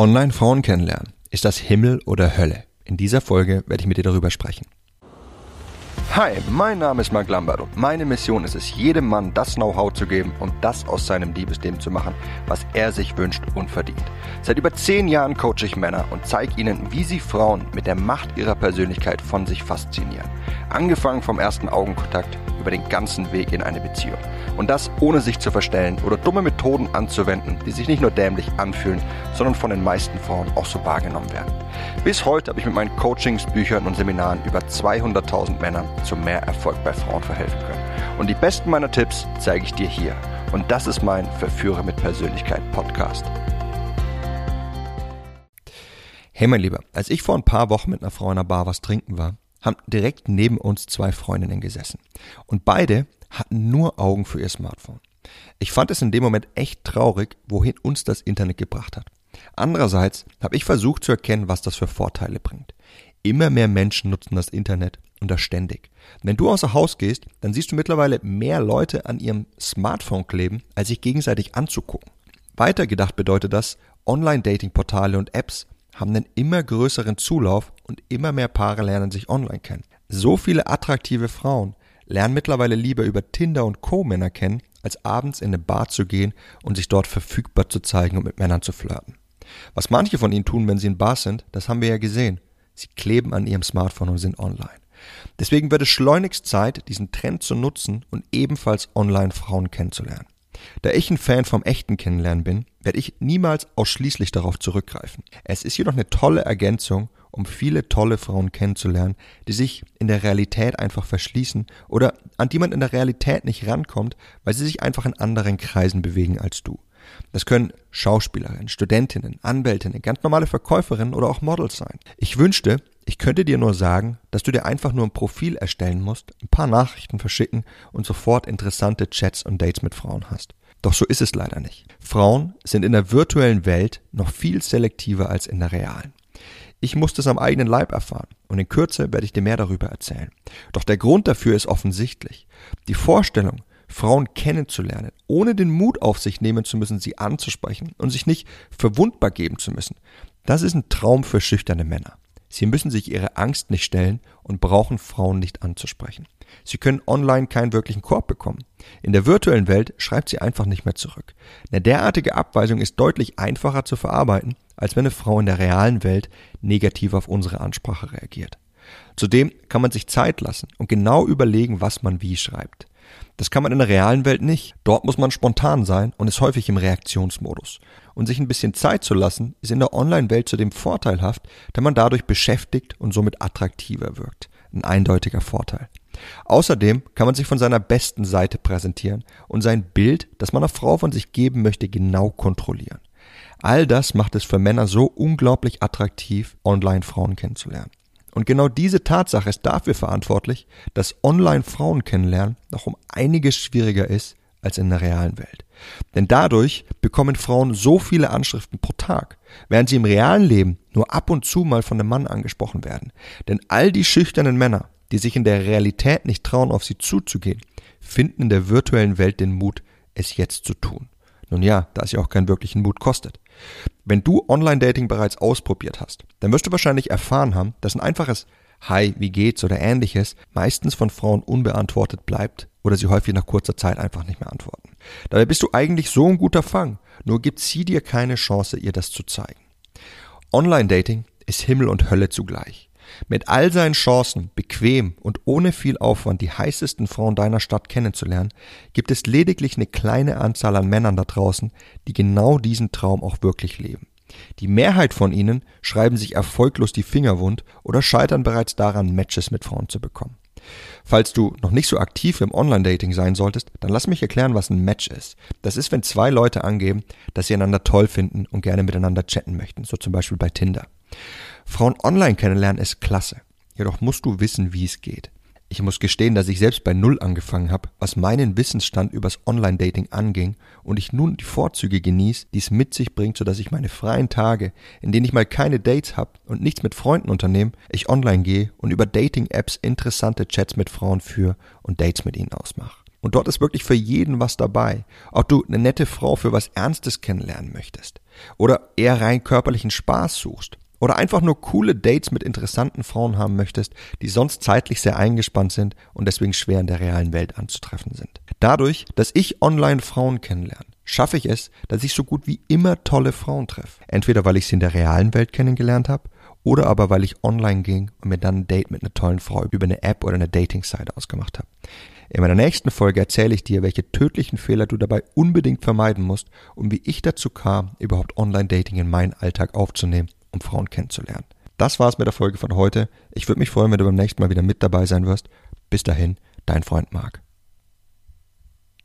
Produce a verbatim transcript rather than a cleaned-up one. Online-Frauen kennenlernen. Ist das Himmel oder Hölle? In dieser Folge werde ich mit dir darüber sprechen. Hi, mein Name ist Marc Lambert und meine Mission ist es, jedem Mann das Know-how zu geben und das aus seinem Liebesleben zu machen, was er sich wünscht und verdient. Seit über zehn Jahren coache ich Männer und zeige ihnen, wie sie Frauen mit der Macht ihrer Persönlichkeit von sich faszinieren. Angefangen vom ersten Augenkontakt über den ganzen Weg in eine Beziehung. Und das ohne sich zu verstellen oder dumme Methoden anzuwenden, die sich nicht nur dämlich anfühlen, sondern von den meisten Frauen auch so wahrgenommen werden. Bis heute habe ich mit meinen Coachings, Büchern und Seminaren über zweihunderttausend Männern zu mehr Erfolg bei Frauen verhelfen können. Und die besten meiner Tipps zeige ich dir hier. Und das ist mein Verführer mit Persönlichkeit Podcast. Hey mein Lieber, als ich vor ein paar Wochen mit einer Frau in einer Bar was trinken war, haben direkt neben uns zwei Freundinnen gesessen. Und beide hatten nur Augen für ihr Smartphone. Ich fand es in dem Moment echt traurig, wohin uns das Internet gebracht hat. Andererseits habe ich versucht zu erkennen, was das für Vorteile bringt. Immer mehr Menschen nutzen das Internet und das ständig. Wenn du außer Haus gehst, dann siehst du mittlerweile mehr Leute an ihrem Smartphone kleben, als sich gegenseitig anzugucken. Weitergedacht bedeutet das, Online-Dating-Portale und Apps haben einen immer größeren Zulauf und immer mehr Paare lernen sich online kennen. So viele attraktive Frauen lernen mittlerweile lieber über Tinder und Co. Männer kennen, als abends in eine Bar zu gehen und sich dort verfügbar zu zeigen und mit Männern zu flirten. Was manche von ihnen tun, wenn sie in Bars sind, das haben wir ja gesehen. Sie kleben an ihrem Smartphone und sind online. Deswegen wird es schleunigst Zeit, diesen Trend zu nutzen und ebenfalls online Frauen kennenzulernen. Da ich ein Fan vom echten Kennenlernen bin, werde ich niemals ausschließlich darauf zurückgreifen. Es ist jedoch eine tolle Ergänzung, um viele tolle Frauen kennenzulernen, die sich in der Realität einfach verschließen oder an die man in der Realität nicht rankommt, weil sie sich einfach in anderen Kreisen bewegen als du. Das können Schauspielerinnen, Studentinnen, Anwältinnen, ganz normale Verkäuferinnen oder auch Models sein. Ich wünschte, ich könnte dir nur sagen, dass du dir einfach nur ein Profil erstellen musst, ein paar Nachrichten verschicken und sofort interessante Chats und Dates mit Frauen hast. Doch so ist es leider nicht. Frauen sind in der virtuellen Welt noch viel selektiver als in der realen. Ich musste es am eigenen Leib erfahren und in Kürze werde ich dir mehr darüber erzählen. Doch der Grund dafür ist offensichtlich. Die Vorstellung, Frauen kennenzulernen, ohne den Mut auf sich nehmen zu müssen, sie anzusprechen und sich nicht verwundbar geben zu müssen. Das ist ein Traum für schüchterne Männer. Sie müssen sich ihrer Angst nicht stellen und brauchen Frauen nicht anzusprechen. Sie können online keinen wirklichen Korb bekommen. In der virtuellen Welt schreibt sie einfach nicht mehr zurück. Eine derartige Abweisung ist deutlich einfacher zu verarbeiten, als wenn eine Frau in der realen Welt negativ auf unsere Ansprache reagiert. Zudem kann man sich Zeit lassen und genau überlegen, was man wie schreibt. Das kann man in der realen Welt nicht. Dort muss man spontan sein und ist häufig im Reaktionsmodus. Und sich ein bisschen Zeit zu lassen, ist in der Online-Welt zudem vorteilhaft, da man dadurch beschäftigt und somit attraktiver wirkt. Ein eindeutiger Vorteil. Außerdem kann man sich von seiner besten Seite präsentieren und sein Bild, das man einer Frau von sich geben möchte, genau kontrollieren. All das macht es für Männer so unglaublich attraktiv, Online-Frauen kennenzulernen. Und genau diese Tatsache ist dafür verantwortlich, dass Online-Frauen kennenlernen noch um einiges schwieriger ist als in der realen Welt. Denn dadurch bekommen Frauen so viele Anschriften pro Tag, während sie im realen Leben nur ab und zu mal von einem Mann angesprochen werden. Denn all die schüchternen Männer, die sich in der Realität nicht trauen, auf sie zuzugehen, finden in der virtuellen Welt den Mut, es jetzt zu tun. Nun ja, da es ja auch keinen wirklichen Mut kostet. Wenn du Online-Dating bereits ausprobiert hast, dann wirst du wahrscheinlich erfahren haben, dass ein einfaches Hi, wie geht's oder ähnliches meistens von Frauen unbeantwortet bleibt oder sie häufig nach kurzer Zeit einfach nicht mehr antworten. Dabei bist du eigentlich so ein guter Fang, nur gibt sie dir keine Chance, ihr das zu zeigen. Online-Dating ist Himmel und Hölle zugleich. Mit all seinen Chancen, bequem und ohne viel Aufwand die heißesten Frauen deiner Stadt kennenzulernen, gibt es lediglich eine kleine Anzahl an Männern da draußen, die genau diesen Traum auch wirklich leben. Die Mehrheit von ihnen schreiben sich erfolglos die Finger wund oder scheitern bereits daran, Matches mit Frauen zu bekommen. Falls du noch nicht so aktiv im Online-Dating sein solltest, dann lass mich erklären, was ein Match ist. Das ist, wenn zwei Leute angeben, dass sie einander toll finden und gerne miteinander chatten möchten, so zum Beispiel bei Tinder. Frauen online kennenlernen ist klasse, jedoch musst du wissen, wie es geht. Ich muss gestehen, dass ich selbst bei Null angefangen habe, was meinen Wissensstand übers Online-Dating anging und ich nun die Vorzüge genieße, die es mit sich bringt, sodass ich meine freien Tage, in denen ich mal keine Dates habe und nichts mit Freunden unternehme, ich online gehe und über Dating-Apps interessante Chats mit Frauen führe und Dates mit ihnen ausmache. Und dort ist wirklich für jeden was dabei. Ob du eine nette Frau für was Ernstes kennenlernen möchtest oder eher rein körperlichen Spaß suchst oder einfach nur coole Dates mit interessanten Frauen haben möchtest, die sonst zeitlich sehr eingespannt sind und deswegen schwer in der realen Welt anzutreffen sind. Dadurch, dass ich online Frauen kennenlerne, schaffe ich es, dass ich so gut wie immer tolle Frauen treffe. Entweder weil ich sie in der realen Welt kennengelernt habe oder aber weil ich online ging und mir dann ein Date mit einer tollen Frau über eine App oder eine Dating-Seite ausgemacht habe. In meiner nächsten Folge erzähle ich dir, welche tödlichen Fehler du dabei unbedingt vermeiden musst und wie ich dazu kam, überhaupt Online-Dating in meinen Alltag aufzunehmen, um Frauen kennenzulernen. Das war's mit der Folge von heute. Ich würde mich freuen, wenn du beim nächsten Mal wieder mit dabei sein wirst. Bis dahin, dein Freund Marc.